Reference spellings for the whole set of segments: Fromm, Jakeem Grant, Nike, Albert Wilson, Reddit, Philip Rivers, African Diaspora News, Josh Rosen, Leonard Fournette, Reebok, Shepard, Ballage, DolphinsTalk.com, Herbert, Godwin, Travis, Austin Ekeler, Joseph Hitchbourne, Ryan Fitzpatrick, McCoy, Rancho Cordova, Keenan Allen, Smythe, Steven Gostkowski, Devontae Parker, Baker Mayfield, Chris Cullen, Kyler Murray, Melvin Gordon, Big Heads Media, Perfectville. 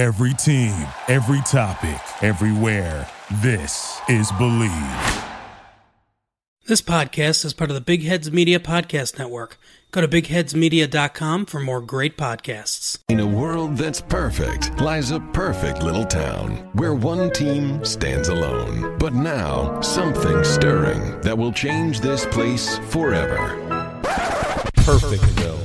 Every team, every topic, everywhere. This is Believe. This podcast is part of the Big Heads Media Podcast Network. Go to BigHeadsMedia.com for more great podcasts. In a world that's perfect lies a perfect little town where one team stands alone. But now, something stirring that will change this place forever. Perfectville.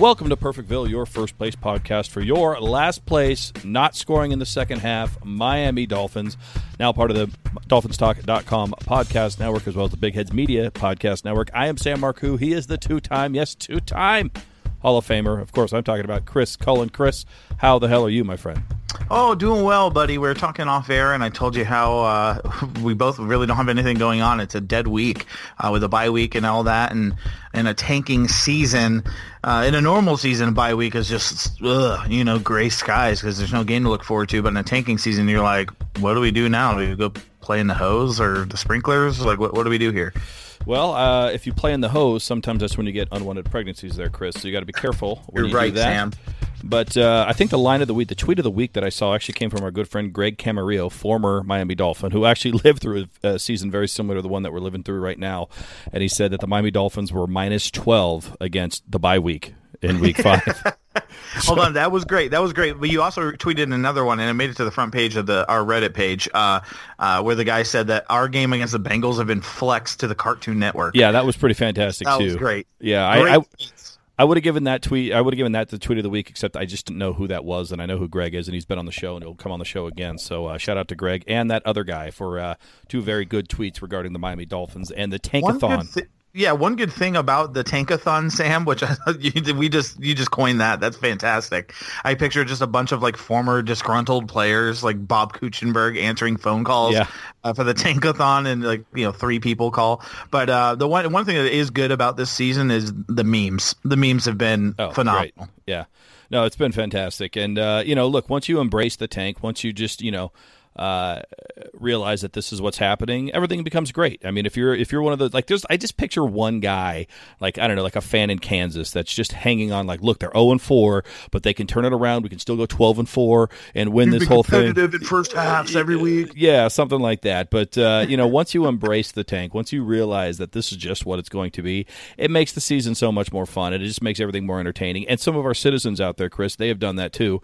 Welcome to Perfectville, your first place podcast for your last place, not scoring in the second half, Miami Dolphins, now part of the DolphinsTalk.com podcast network, as well as the Big Heads Media podcast network. I am Sam Marcoux. He is the two-time Hall of Famer. Of course, I'm talking about Chris Cullen. Chris, how the hell are you, my friend? Oh, doing well, buddy. We were talking off air, and I told you how we both really don't have anything going on. It's a dead week with a bye week and all that, and a tanking season. In a normal season, a bye week is just, gray skies because there's no game to look forward to. But in a tanking season, you're like, what do we do now? Do we go play in the hose or the sprinklers? Like, what do we do here? Well, if you play in the hose, sometimes that's when you get unwanted pregnancies there, Chris. So you got to be careful when you do that. You're right, Sam. But I think the line of the week, the tweet of the week that I saw actually came from our good friend Greg Camarillo, former Miami Dolphin, who actually lived through a season very similar to the one that we're living through right now. And he said that the Miami Dolphins were minus 12 against the bye week in week 5. Hold on, that was great. But you also tweeted another one, and it made it to the front page of our Reddit page, where the guy said that our game against the Bengals have been flexed to the Cartoon Network. Yeah, that was pretty fantastic too. That was great. Yeah, great. I would have given that tweet. I would have given that the tweet of the week, except I just didn't know who that was, and I know who Greg is, and he's been on the show, and he'll come on the show again. So shout out to Greg and that other guy for two very good tweets regarding the Miami Dolphins and the Tankathon. One good thing about the Tankathon, Sam, which you just coined that. That's fantastic. I picture just a bunch of like former disgruntled players, like Bob Kuchenberg, answering phone calls for the Tankathon, and three people call. But the one thing that is good about this season is the memes. The memes have been phenomenal. Right. Yeah, no, it's been fantastic. And look, once you embrace the tank, once you just realize that this is what's happening, everything becomes great. I mean, if you're one of those, I just picture one guy, a fan in Kansas that's just hanging on, they're 0-4, but they can turn it around. We can still go 12-4 and win this whole thing. Competitive in first halves every week. Yeah, something like that. But, once you embrace the tank, once you realize that this is just what it's going to be, it makes the season so much more fun, and it just makes everything more entertaining. And some of our citizens out there, Chris, they have done that too.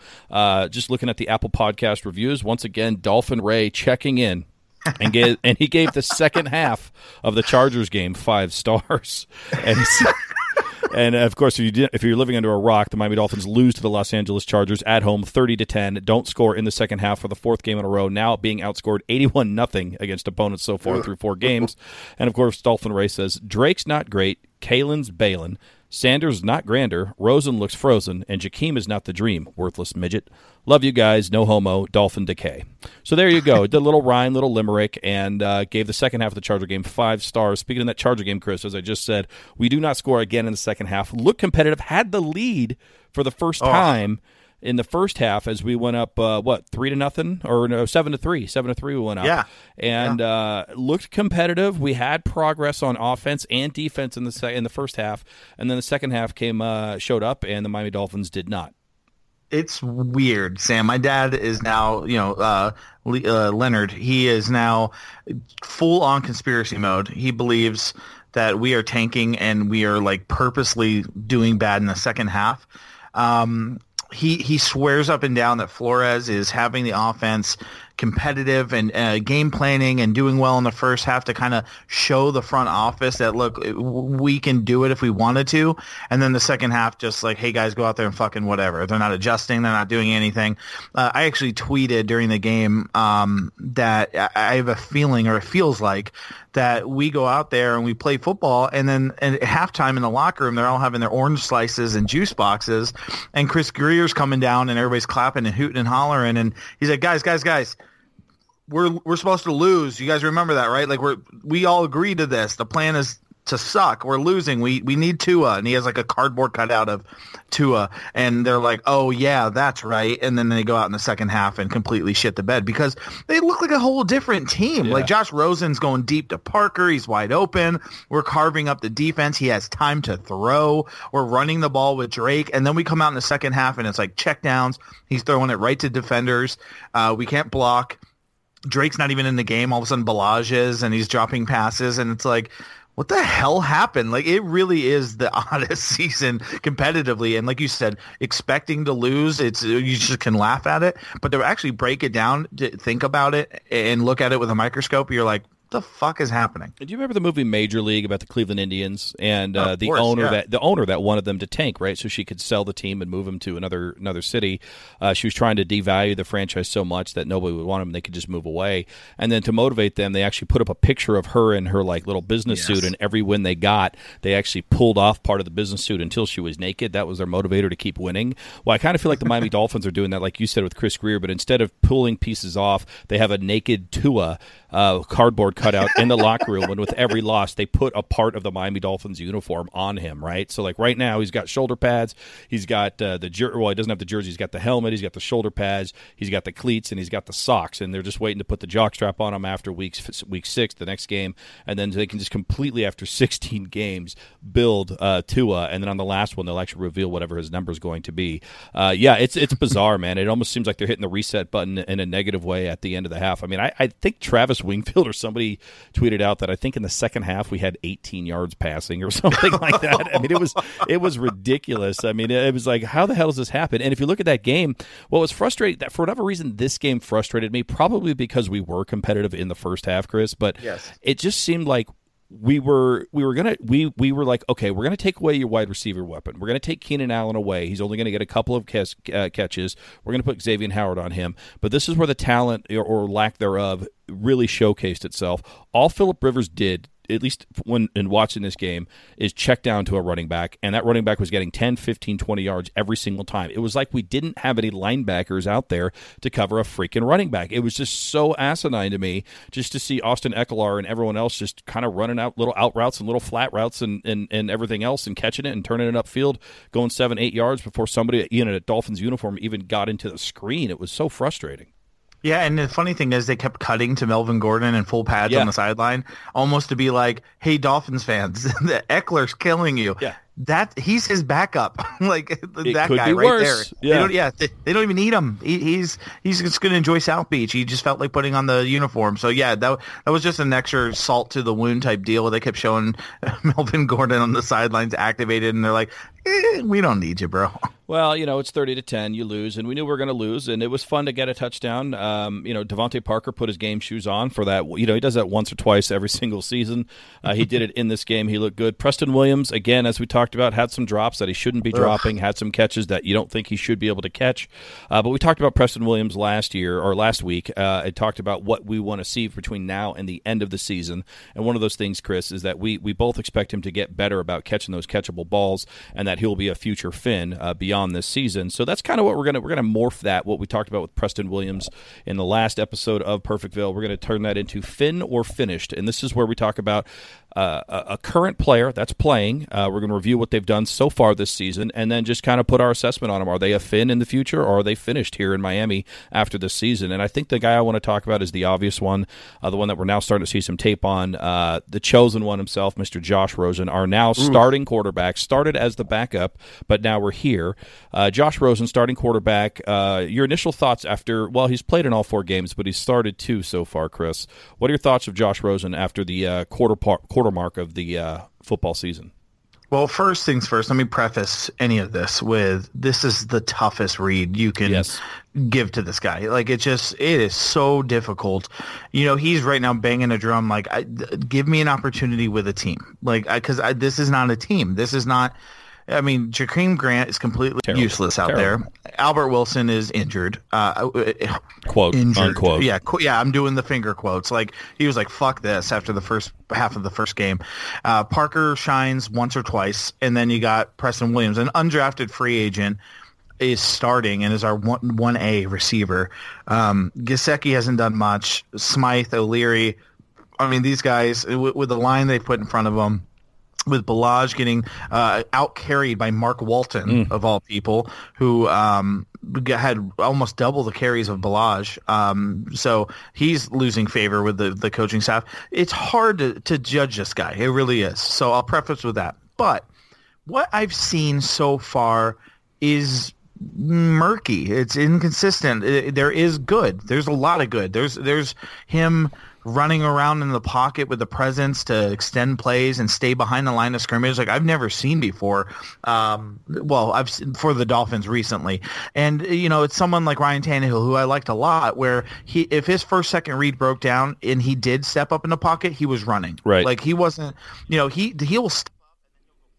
Just looking at the Apple Podcast reviews, once again, Dolphin Ray checking in, and he gave the second half of the Chargers game 5 stars, and of course, if you're living under a rock, the Miami Dolphins lose to the Los Angeles Chargers at home 30-10. Don't score in the second half for the fourth game in a row. Now being outscored 81-0 against opponents so far through 4 games, and of course, Dolphin Ray says Drake's not great, Kalen's bailin', Sanders not grander, Rosen looks frozen, and Jakeem is not the dream, worthless midget. Love you guys, no homo, Dolphin decay. So there you go, the little rhyme, little limerick, and gave the second half of the Charger game 5 stars. Speaking of that Charger game, Chris, as I just said, we do not score again in the second half. Looked competitive, had the lead for the first time in the first half as we went up, 3-0? Or no, 7-3. 7-3 we went up. Yeah. And looked competitive. We had progress on offense and defense in the first half. And then the second half showed up, and the Miami Dolphins did not. It's weird, Sam. My dad is now, Leonard, he is now full-on conspiracy mode. He believes that we are tanking and we are, purposely doing bad in the second half. He swears up and down that Flores is having the offense competitive and game planning and doing well in the first half to kind of show the front office that, look, we can do it if we wanted to. And then the second half, just hey, guys, go out there and fucking whatever. They're not adjusting. They're not doing anything. I actually tweeted during the game that I have a feeling, or it feels like, that we go out there and we play football, and then at halftime in the locker room, they're all having their orange slices and juice boxes, and Chris Greer's coming down, and everybody's clapping and hooting and hollering, and he's like, guys, we're supposed to lose. You guys remember that, right? We all agreed to this. The plan is to suck. We're losing. We need Tua. And he has like a cardboard cutout of Tua. And they're like, oh, yeah, that's right. And then they go out in the second half and completely shit the bed because they look like a whole different team. Yeah. Like Josh Rosen's going deep to Parker. He's wide open. We're carving up the defense. He has time to throw. We're running the ball with Drake. And then we come out in the second half and it's like check downs. He's throwing it right to defenders. We can't block. Drake's not even in the game. All of a sudden, Ballage is, and he's dropping passes, and it's like, what the hell happened? Like, it really is the oddest season competitively, and like you said, expecting to lose, you just can laugh at it, but to actually break it down, think about it, and look at it with a microscope, you're like, what the fuck is happening? Do you remember the movie Major League about the Cleveland Indians and the owner that wanted them to tank, right? So she could sell the team and move them to another city. She was trying to devalue the franchise so much that nobody would want them. They could just move away. And then to motivate them, they actually put up a picture of her in her like little business suit. And every win they got, they actually pulled off part of the business suit until she was naked. That was their motivator to keep winning. Well, I kind of feel like the Miami Dolphins are doing that, like you said, with Chris Greer. But instead of pulling pieces off, they have a naked Tua cardboard cutout in the locker room, and with every loss they put a part of the Miami Dolphins uniform on him, right? So like right now he's got shoulder pads, he's got he doesn't have the jersey, he's got the helmet, he's got the shoulder pads, he's got the cleats, and he's got the socks, and they're just waiting to put the jockstrap on him after week 6, the next game, and then they can just completely after 16 games build Tua, and then on the last one they'll actually reveal whatever his number is going to be. It's bizarre, man. It almost seems like they're hitting the reset button in a negative way at the end of the half. I mean, I think Travis Wingfield or somebody tweeted out that I think in the second half we had 18 yards passing or something like that. I mean, it was ridiculous. I mean, it was like, how the hell does this happen? And if you look at that game, what was frustrating, that for whatever reason this game frustrated me, probably because we were competitive in the first half, Chris, but It just seemed like we're going to take away your wide receiver weapon. We're going to take Keenan Allen away. He's only going to get a couple of catches. We're going to put Xavier Howard on him. But this is where the talent or lack thereof really showcased itself. All Philip Rivers did, at least when in watching this game, is check down to a running back, and that running back was getting 10, 15, 20 yards every single time. It was like we didn't have any linebackers out there to cover a freaking running back. It was just so asinine to me just to see Austin Ekeler and everyone else just kind of running out little out routes and little flat routes and everything else and catching it and turning it upfield, going 7-8 yards before somebody in a Dolphins uniform even got into the screen. It was so frustrating. Yeah, and the funny thing is they kept cutting to Melvin Gordon in full pads on the sideline, almost to be like, hey, Dolphins fans, the Eckler's killing you. Yeah. That he's his backup, like that guy right worse. There. Yeah, they don't even need him. He's just going to enjoy South Beach. He just felt like putting on the uniform. So yeah, that was just an extra salt to the wound type deal where they kept showing Melvin Gordon on the sidelines activated, and they're like, we don't need you, bro. Well, you know it's 30-10. You lose, and we knew we were going to lose, and it was fun to get a touchdown. Devontae Parker put his game shoes on for that. You know he does that once or twice every single season. He did it in this game. He looked good. Preston Williams again, as we talked about, had some drops that he shouldn't be dropping, had some catches that you don't think he should be able to catch. But we talked about Preston Williams last week. It talked about what we want to see between now and the end of the season. And one of those things, Chris, is that we both expect him to get better about catching those catchable balls, and that he'll be a future Finn beyond this season. So that's kind of what we're going to morph that, what we talked about with Preston Williams in the last episode of Perfectville. We're going to turn that into Finn or Finished. And this is where we talk about a current player that's playing. We're going to review what they've done so far this season and then just kind of put our assessment on them. Are they a Finn in the future, or are they finished here in Miami after this season? And I think the guy I want to talk about is the obvious one, the one that we're now starting to see some tape on, the chosen one himself, Mr. Josh Rosen, our now starting quarterback, started as the backup, but now we're here. Josh Rosen, starting quarterback, your initial thoughts after, well, he's played in all 4 games, but he's started 2 so far, Chris. What are your thoughts of Josh Rosen after the quarter mark of the football season? Well, first things first, let me preface any of this with this is the toughest read you can give to this guy. Like, it is so difficult. You know, he's right now banging a drum like, give me an opportunity with a team. Like, because this is not a team. This is not – I mean, Jakeem Grant is completely useless out there. Albert Wilson is injured. Quote, injured. Unquote. Yeah, I'm doing the finger quotes. Like, he was like, fuck this after the first – half of the first game. Parker shines once or twice, and then you got Preston Williams, an undrafted free agent, is starting and is our 1A receiver. Gesicki hasn't done much. Smythe, O'Leary, I mean, these guys, with the line they put in front of them, with Ballage getting out-carried by Mark Walton, of all people, who had almost double the carries of Ballage. So he's losing favor with the coaching staff. It's hard to judge this guy. It really is. So I'll preface with that. But what I've seen so far is murky. It's inconsistent. There is good. There's a lot of good. There's him running around in the pocket with the presence to extend plays and stay behind the line of scrimmage like I've never seen before. I've seen for the Dolphins recently. And, you know, it's someone like Ryan Tannehill, who I liked a lot, where if his first, second read broke down and he did step up in the pocket, he was running. Right. Like he wasn't, you know, he will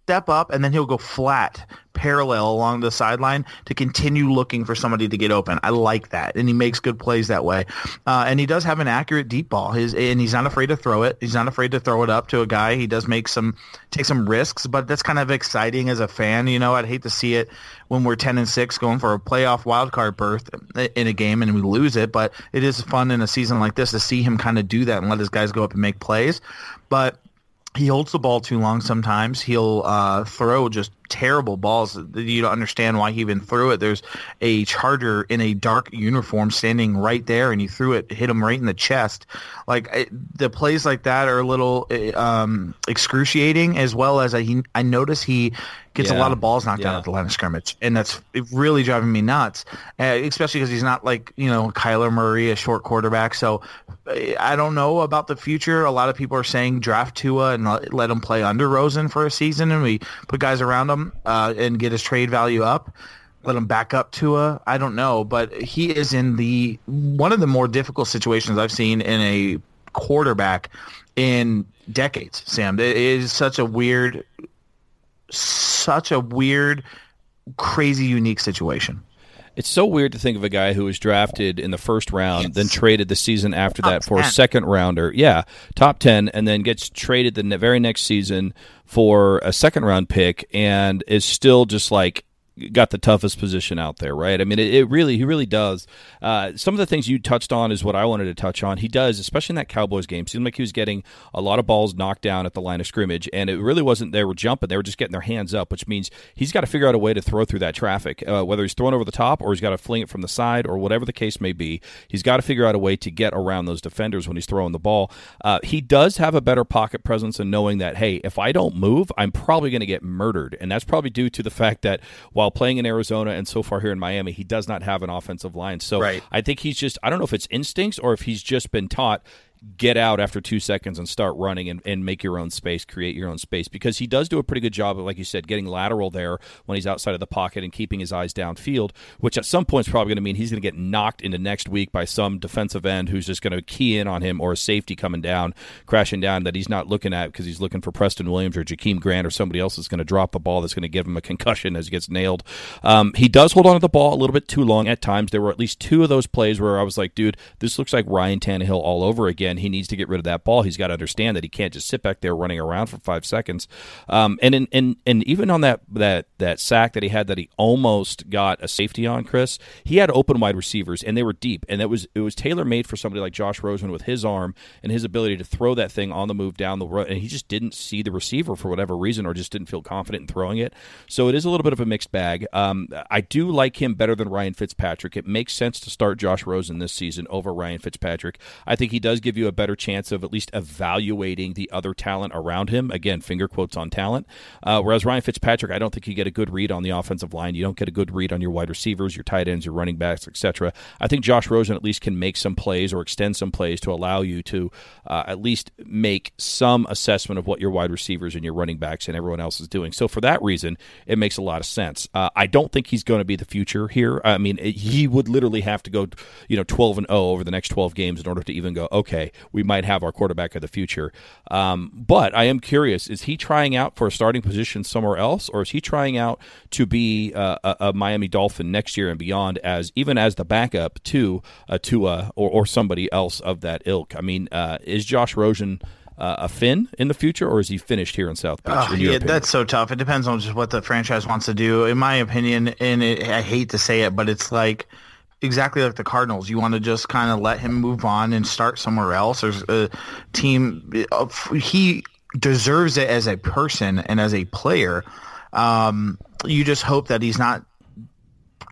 step up and then he'll go flat parallel along the sideline to continue looking for somebody to get open. I like that. And he makes good plays that way. And he does have an accurate deep ball. And he's not afraid to throw it. He's not afraid to throw it up to a guy. He does take some risks, but that's kind of exciting as a fan. You know, I'd hate to see it when we're 10-6 going for a playoff wildcard berth in a game and we lose it, but it is fun in a season like this to see him kind of do that and let his guys go up and make plays. But he holds the ball too long sometimes. He'll throw just terrible balls. You don't understand why he even threw it. There's a Charger in a dark uniform standing right there, and he threw it, hit him right in the chest. Like the plays like that are a little excruciating, as well as I notice he gets a lot of balls knocked down at the line of scrimmage, and that's really driving me nuts, especially because he's not like, you know, Kyler Murray, a short quarterback. So I don't know about the future. A lot of people are saying draft Tua and let him play under Rosen for a season, and we put guys around him and get his trade value up, let him back up Tua. I don't know, but he is in one of the more difficult situations I've seen in a quarterback in decades, Sam. It is such a weird, crazy, unique situation. It's so weird to think of a guy who was drafted in the first round, then traded the season after that for a second rounder. Yeah, top 10, and then gets traded the very next season for a second-round pick and is still just like got the toughest position out there, right? I mean, he really does. Some of the things you touched on is what I wanted to touch on. He does, especially in that Cowboys game, seemed like he was getting a lot of balls knocked down at the line of scrimmage, and it really wasn't they were jumping. They were just getting their hands up, which means he's got to figure out a way to throw through that traffic, whether he's throwing over the top or he's got to fling it from the side or whatever the case may be. He's got to figure out a way to get around those defenders when he's throwing the ball. He does have a better pocket presence in knowing that, hey, if I don't move, I'm probably going to get murdered, and that's probably due to the fact that while playing in Arizona and so far here in Miami, he does not have an offensive line. So right. I think he's just – I don't know if it's instincts or if he's just been taught – get out after 2 seconds and start running and make your own space, create your own space, because he does do a pretty good job of, like you said, getting lateral there when he's outside of the pocket and keeping his eyes downfield, which at some point is probably going to mean he's going to get knocked into next week by some defensive end who's just going to key in on him, or a safety coming down, crashing down that he's not looking at because he's looking for Preston Williams or Jakeem Grant or somebody else that's going to drop the ball that's going to give him a concussion as he gets nailed. He does hold on to the ball a little bit too long at times. There were at least two of those plays where I was like, dude, this looks like Ryan Tannehill all over again. He needs to get rid of that ball. He's got to understand that he can't just sit back there running around for 5 seconds. And even on that sack that he had that he almost got a safety on, Chris, he had open wide receivers, and they were deep. And it was tailor-made for somebody like Josh Rosen with his arm and his ability to throw that thing on the move down the road. And he just didn't see the receiver for whatever reason, or just didn't feel confident in throwing it. So it is a little bit of a mixed bag. I do like him better than Ryan Fitzpatrick. It makes sense to start Josh Rosen this season over Ryan Fitzpatrick. I think he does give you a better chance of at least evaluating the other talent around him. Again, finger quotes on talent. Whereas Ryan Fitzpatrick, I don't think you get a good read on the offensive line. You don't get a good read on your wide receivers, your tight ends, your running backs, etc. I think Josh Rosen at least can make some plays or extend some plays to allow you to at least make some assessment of what your wide receivers and your running backs and everyone else is doing. So for that reason, it makes a lot of sense. I don't think he's going to be the future here. I mean, he would literally have to go, 12-0 over the next 12 games in order to even go, okay, we might have our quarterback of the future. But I am curious, is he trying out for a starting position somewhere else, or is he trying out to be a Miami Dolphin next year and beyond, as the backup to a Tua or somebody else of that ilk? I mean, is Josh Rosen a Finn in the future, or is he finished here in South Beach? That's so tough. It depends on just what the franchise wants to do, in my opinion, and I hate to say it, but it's like – exactly like the Cardinals. You want to just kind of let him move on and start somewhere else. There's a team. He deserves it as a person and as a player. You just hope that he's not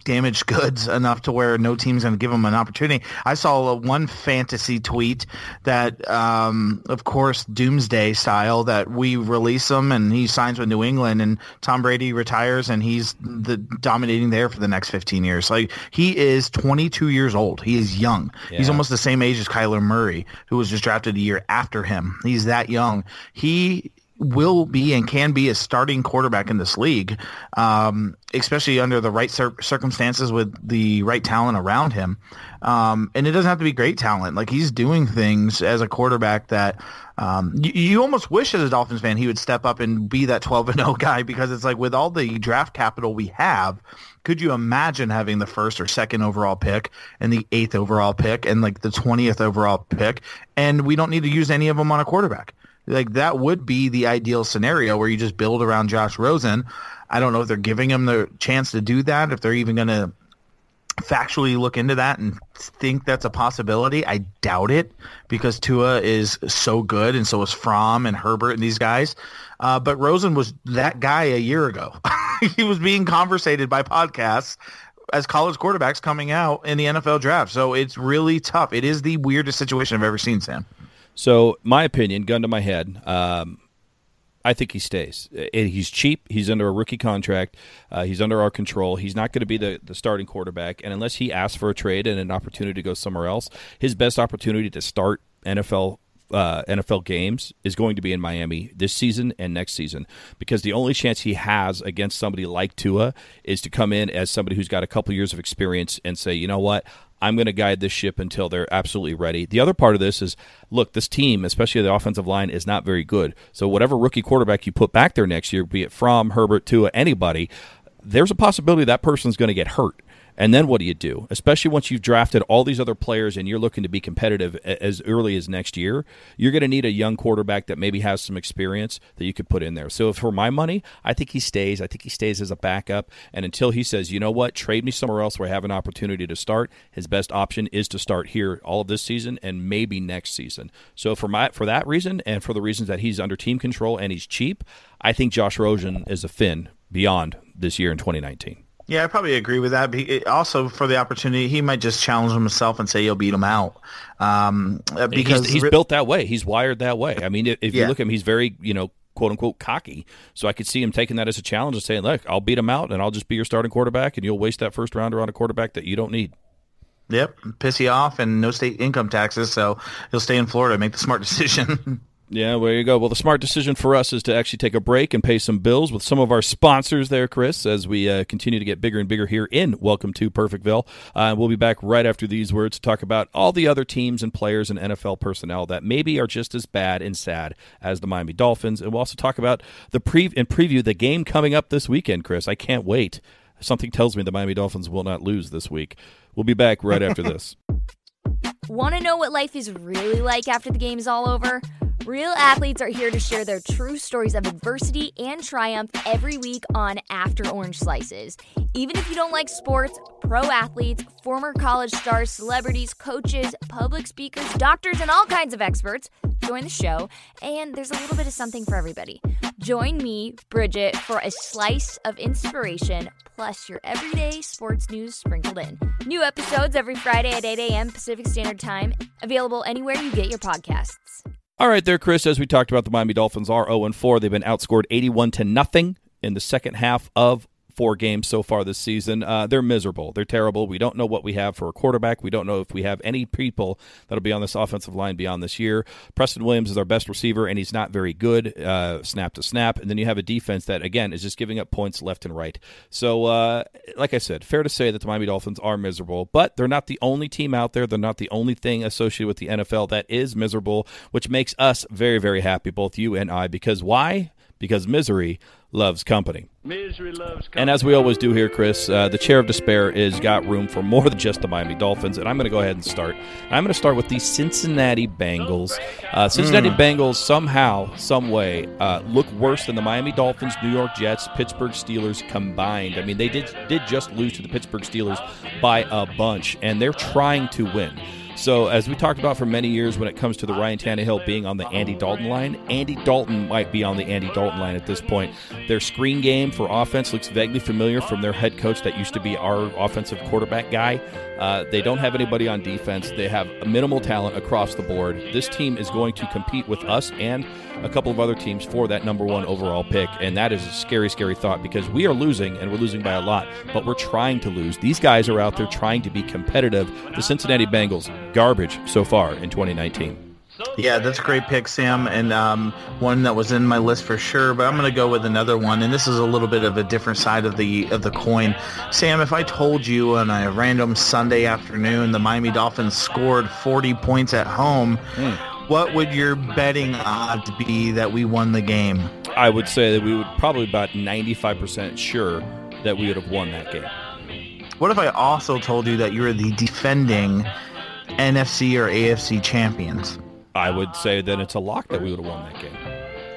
damaged goods enough to where no team's going to give him an opportunity. I saw one fantasy tweet that, of course, doomsday style, that we release him and he signs with New England and Tom Brady retires and he's dominating there for the next 15 years. Like, he is 22 years old. He is young. Yeah. He's almost the same age as Kyler Murray, who was just drafted a year after him. He's that young. He will be and can be a starting quarterback in this league, especially under the right circumstances with the right talent around him. And it doesn't have to be great talent. Like, he's doing things as a quarterback that you almost wish as a Dolphins fan he would step up and be that 12-0 guy, because it's like, with all the draft capital we have, could you imagine having the first or second overall pick and the 8th overall pick and like the 20th overall pick, and we don't need to use any of them on a quarterback? Like, that would be the ideal scenario, where you just build around Josh Rosen. I don't know if they're giving him the chance to do that, if they're even going to factually look into that and think that's a possibility. I doubt it, because Tua is so good, and so is Fromm and Herbert and these guys. But Rosen was that guy a year ago. He was being conversated by podcasts as college quarterbacks coming out in the NFL draft. So it's really tough. It is the weirdest situation I've ever seen, Sam. So, my opinion, gun to my head, I think he stays. He's cheap. He's under a rookie contract. He's under our control. He's not going to be the starting quarterback. And unless he asks for a trade and an opportunity to go somewhere else, his best opportunity to start NFL games is going to be in Miami this season and next season, because the only chance he has against somebody like Tua is to come in as somebody who's got a couple years of experience and say, you know what, I'm going to guide this ship until they're absolutely ready. The other part of this is, look, this team, especially the offensive line, is not very good. So whatever rookie quarterback you put back there next year, be it Fromm, Herbert, Tua, anybody, there's a possibility that person's going to get hurt. And then what do you do? Especially once you've drafted all these other players and you're looking to be competitive as early as next year, you're going to need a young quarterback that maybe has some experience that you could put in there. So for my money, I think he stays. I think he stays as a backup. And until he says, you know what, trade me somewhere else where I have an opportunity to start, his best option is to start here all of this season and maybe next season. So for that reason, and for the reasons that he's under team control and he's cheap, I think Josh Rosen is a Finn beyond this year in 2019. Yeah, I probably agree with that. Also, for the opportunity, he might just challenge himself and say he'll beat him out. Because he's built that way. He's wired that way. I mean, if you look at him, he's very, quote-unquote cocky. So I could see him taking that as a challenge and saying, look, I'll beat him out, and I'll just be your starting quarterback, and you'll waste that first rounder on a quarterback that you don't need. Yep, piss you off, and no state income taxes, so he'll stay in Florida and make the smart decision. Yeah, well, there you go. Well, the smart decision for us is to actually take a break and pay some bills with some of our sponsors there, Chris, as we continue to get bigger and bigger here in Welcome to Perfectville. We'll be back right after these words to talk about all the other teams and players and NFL personnel that maybe are just as bad and sad as the Miami Dolphins. And we'll also talk about and preview the game coming up this weekend, Chris. I can't wait. Something tells me the Miami Dolphins will not lose this week. We'll be back right after this. Want to know what life is really like after the game's all over? Real athletes are here to share their true stories of adversity and triumph every week on After Orange Slices. Even if you don't like sports, pro athletes, former college stars, celebrities, coaches, public speakers, doctors, and all kinds of experts join the show, and there's a little bit of something for everybody. Join me, Bridget, for a slice of inspiration, plus your everyday sports news sprinkled in. New episodes every Friday at 8 a.m. Pacific Standard Time, available anywhere you get your podcasts. All right there, Chris, as we talked about, the Miami Dolphins are 0-4. They've been outscored 81-0 in the second half of 4 games so far this season. They're miserable. They're terrible. We don't know what we have for a quarterback. We don't know if we have any people that'll be on this offensive line beyond this year. Preston Williams is our best receiver, and he's not very good snap to snap. And then you have a defense that, again, is just giving up points left and right. So, like I said, fair to say that the Miami Dolphins are miserable, but they're not the only team out there. They're not the only thing associated with the NFL that is miserable, which makes us very, very happy, both you and I, because why? Because misery loves company. Misery loves company. And as we always do here, Chris, the chair of despair is got room for more than just the Miami Dolphins, and I'm going to go ahead and start. I'm going to start with the Cincinnati Bengals. Cincinnati Bengals somehow, some way, look worse than the Miami Dolphins, New York Jets, Pittsburgh Steelers combined. I mean, they did just lose to the Pittsburgh Steelers by a bunch, and they're trying to win. So as we talked about for many years when it comes to the Ryan Tannehill being on the Andy Dalton line, Andy Dalton might be on the Andy Dalton line at this point. Their screen game for offense looks vaguely familiar from their head coach that used to be our offensive quarterback guy. They don't have anybody on defense. They have minimal talent across the board. This team is going to compete with us and a couple of other teams for that number one overall pick, and that is a scary, scary thought because we are losing, and we're losing by a lot, but we're trying to lose. These guys are out there trying to be competitive. The Cincinnati Bengals, garbage so far in 2019. Yeah, that's a great pick, Sam, and one that was in my list for sure, but I'm going to go with another one, and this is a little bit of a different side of the coin. Sam, if I told you on a random Sunday afternoon the Miami Dolphins scored 40 points at home, what would your betting odds be that we won the game? I would say that we would probably about 95% sure that we would have won that game. What if I also told you that you were the defending NFC or AFC champions? I would say that it's a lock that we would have won that game.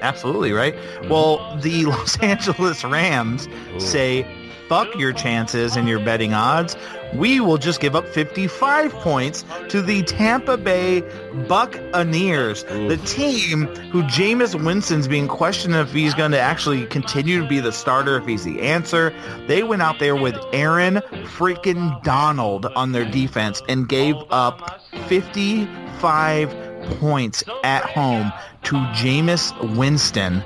Absolutely, right? Mm-hmm. Well, the Los Angeles Rams say, fuck your chances and your betting odds. We will just give up 55 points to the Tampa Bay Buccaneers, the team who Jameis Winston's being questioned if he's going to actually continue to be the starter, if he's the answer. They went out there with Aaron freaking Donald on their defense and gave up 55 points at home to Jameis Winston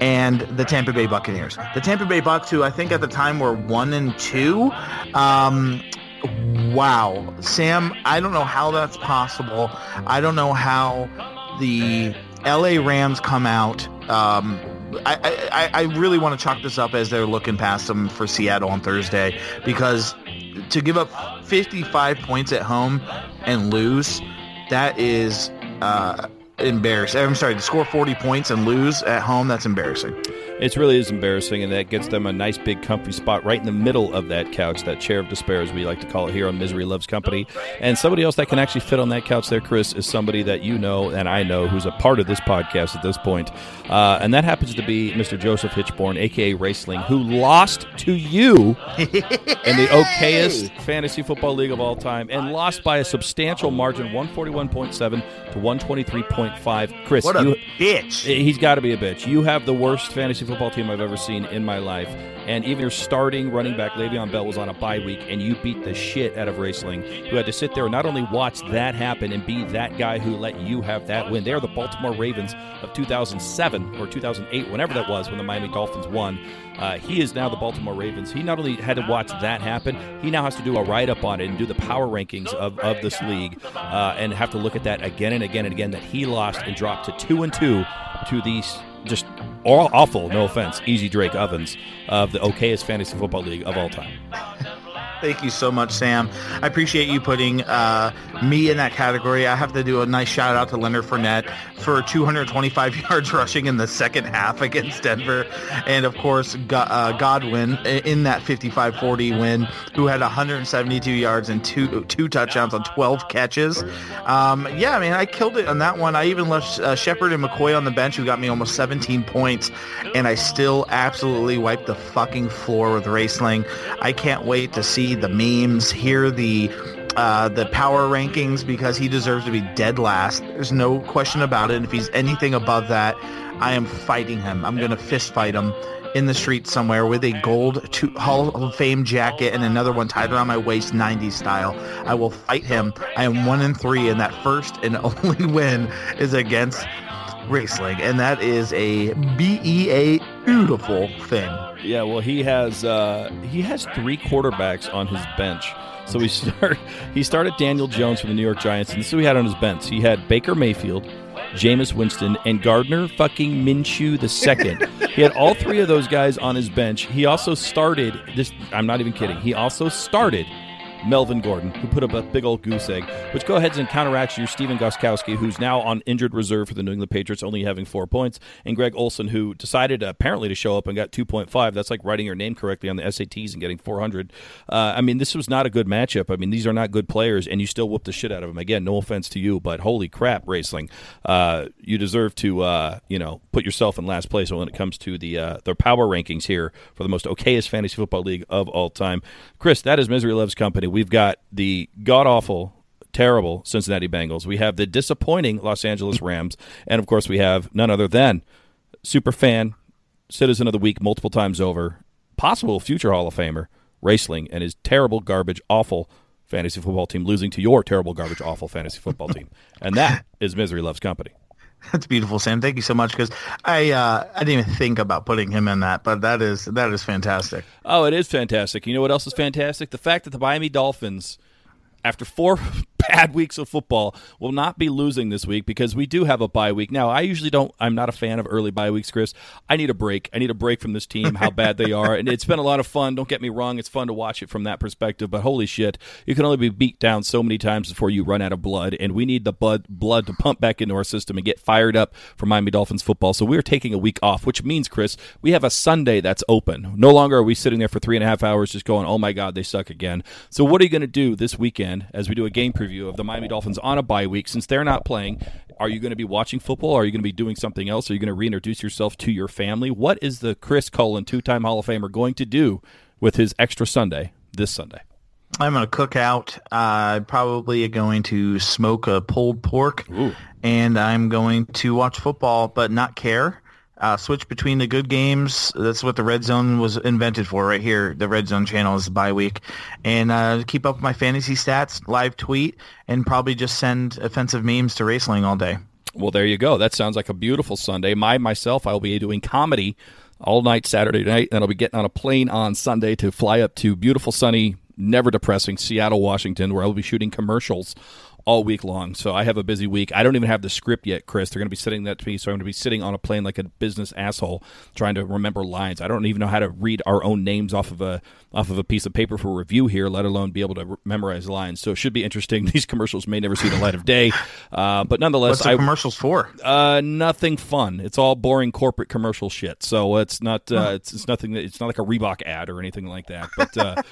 and the Tampa Bay Buccaneers. The Tampa Bay Bucs, who I think at the time were 1-2. Wow. Sam, I don't know how that's possible. I don't know how the LA Rams come out. I really want to chalk this up as they're looking past them for Seattle on Thursday, because to give up 55 points at home and lose, that is embarrassing. I'm sorry, to score 40 points and lose at home, that's embarrassing. It really is embarrassing, and that gets them a nice big comfy spot right in the middle of that couch, that chair of despair, as we like to call it here on Misery Loves Company. And somebody else that can actually fit on that couch there, Chris, is somebody that you know and I know who's a part of this podcast at this point. And that happens to be Mr. Joseph Hitchbourne, a.k.a. Raceling, who lost to you in the okayest fantasy football league of all time and lost by a substantial margin, 141.7 to 123.5. Chris, what a bitch. He's got to be a bitch. You have the worst fantasy football team I've ever seen in my life, and even your starting running back Le'Veon Bell was on a bye week, and you beat the shit out of Raceling, who had to sit there and not only watch that happen and be that guy who let you have that win. They're the Baltimore Ravens of 2007 or 2008, whenever that was, when the Miami Dolphins won. He is now the Baltimore Ravens. He not only had to watch that happen, he now has to do a write-up on it and do the power rankings of this league, and have to look at that again and again and again, that he lost and dropped to 2-2 to these just awful, no offense, Easy Drake Ovens of the okayest fantasy football league of all time. Thank you so much, Sam. I appreciate you putting me in that category. I have to do a nice shout-out to Leonard Fournette for 225 yards rushing in the second half against Denver. And, of course, Godwin in that 55-40 win, who had 172 yards and two touchdowns on 12 catches. Yeah, I mean, I killed it on that one. I even left Shepard and McCoy on the bench, who got me almost 17 points, and I still absolutely wiped the fucking floor with Raceling. I can't wait to see the memes, hear the power rankings, because he deserves to be dead last. There's no question about it. And if he's anything above that, I am fighting him. I'm going to fist fight him in the street somewhere with a gold Hall of Fame jacket and another one tied around my waist, 90s style. I will fight him. I am 1-3, and that first and only win is against Raceling, and that is a BEA beautiful thing. Yeah, well, he has three quarterbacks on his bench. So he started Daniel Jones from the New York Giants, and this is who he had on his bench. He had Baker Mayfield, Jameis Winston, and Gardner fucking Minshew II. He had all three of those guys on his bench. He also started this. I'm not even kidding. He also started Melvin Gordon, who put up a big old goose egg, which go ahead and counteracts your Steven Gostkowski, who's now on injured reserve for the New England Patriots, only having 4 points, and Greg Olson, who decided apparently to show up and got 2.5. That's like writing your name correctly on the SATs and getting 400. I mean, this was not a good matchup. I mean, these are not good players, and you still whooped the shit out of them. Again, no offense to you, but holy crap, Raceling. You deserve to, put yourself in last place when it comes to the power rankings here for the most okayest fantasy football league of all time. Chris, that is Misery Loves Company. We've got the god-awful terrible Cincinnati Bengals. We have the disappointing Los Angeles Rams. And, of course, we have none other than superfan, citizen of the week multiple times over, possible future Hall of Famer, Raceling, and his terrible, garbage, awful fantasy football team losing to your terrible, garbage, awful fantasy football team. And that is Misery Loves Company. That's beautiful, Sam. Thank you so much, because I didn't even think about putting him in that, but that is fantastic. Oh, it is fantastic. You know what else is fantastic? The fact that the Miami Dolphins, after 4 bad weeks of football, will not be losing this week because we do have a bye week. Now, I'm not a fan of early bye weeks, Chris. I need a break. I need a break from this team, how bad they are. And it's been a lot of fun. Don't get me wrong. It's fun to watch it from that perspective. But holy shit, you can only be beat down so many times before you run out of blood. And we need the blood to pump back into our system and get fired up for Miami Dolphins football. So we're taking a week off, which means, Chris, we have a Sunday that's open. No longer are we sitting there for 3.5 hours just going, oh my God, they suck again. So what are you going to do this weekend as we do a game preview of the Miami Dolphins on a bye week? Since they're not playing, are you going to be watching football? Are you going to be doing something else? Are you going to reintroduce yourself to your family? What is the Chris Cullen, two-time Hall of Famer, going to do with his extra Sunday this Sunday? I'm going to cook out. I'm probably going to smoke a pulled pork. Ooh. And I'm going to watch football but not care. Switch between the good games. That's what the Red Zone was invented for right here. The Red Zone channel is the bye week. And keep up with my fantasy stats, live tweet, and probably just send offensive memes to Raceling all day. Well, there you go. That sounds like a beautiful Sunday. Myself, I'll be doing comedy all night Saturday night, and I'll be getting on a plane on Sunday to fly up to beautiful, sunny, never depressing Seattle, Washington, where I'll be shooting commercials all week long. So I have a busy week. I don't even have the script yet, Chris. They're going to be sending that to me, so I'm going to be sitting on a plane like a business asshole trying to remember lines. I don't even know how to read our own names off of a piece of paper for review here, let alone be able to memorize lines. So it should be interesting. These commercials may never see the light of day. But nonetheless, what's the commercials for? Nothing fun. It's all boring corporate commercial shit. So it's not it's nothing that, it's not like a Reebok ad or anything like that. But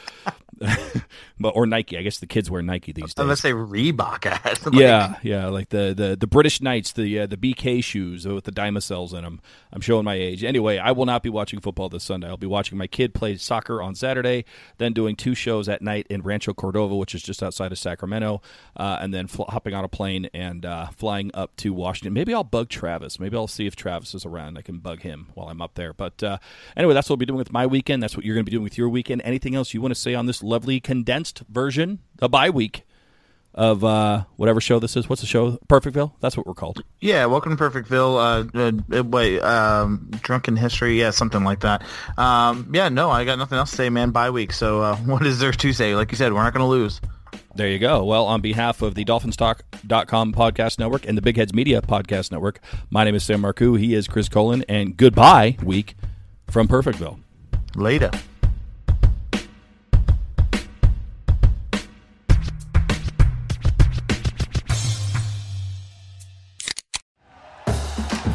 but or Nike. I guess the kids wear Nike these days. Let's say Reebok. Like, yeah, like the British Knights, the BK shoes with the dimocels in them. I'm showing my age. Anyway, I will not be watching football this Sunday. I'll be watching my kid play soccer on Saturday, then doing 2 shows at night in Rancho Cordova, which is just outside of Sacramento, and then hopping on a plane and flying up to Washington. Maybe I'll bug Travis. Maybe I'll see if Travis is around. I can bug him while I'm up there. But anyway, that's what I'll be doing with my weekend. That's what you're going to be doing with your weekend. Anything else you want to say on this lovely condensed version, a bye week of whatever show this is? What's the show? Perfectville? That's what we're called. Yeah, welcome to Perfectville. Drunken History, yeah, something like that. I got nothing else to say, man. Bye week. So what is there to say? Like you said, we're not going to lose. There you go. Well, on behalf of the DolphinsTalk.com podcast network and the Big Heads Media podcast network, my name is Sam Marcoux. He is Chris Cullen. And goodbye week from Perfectville. Later.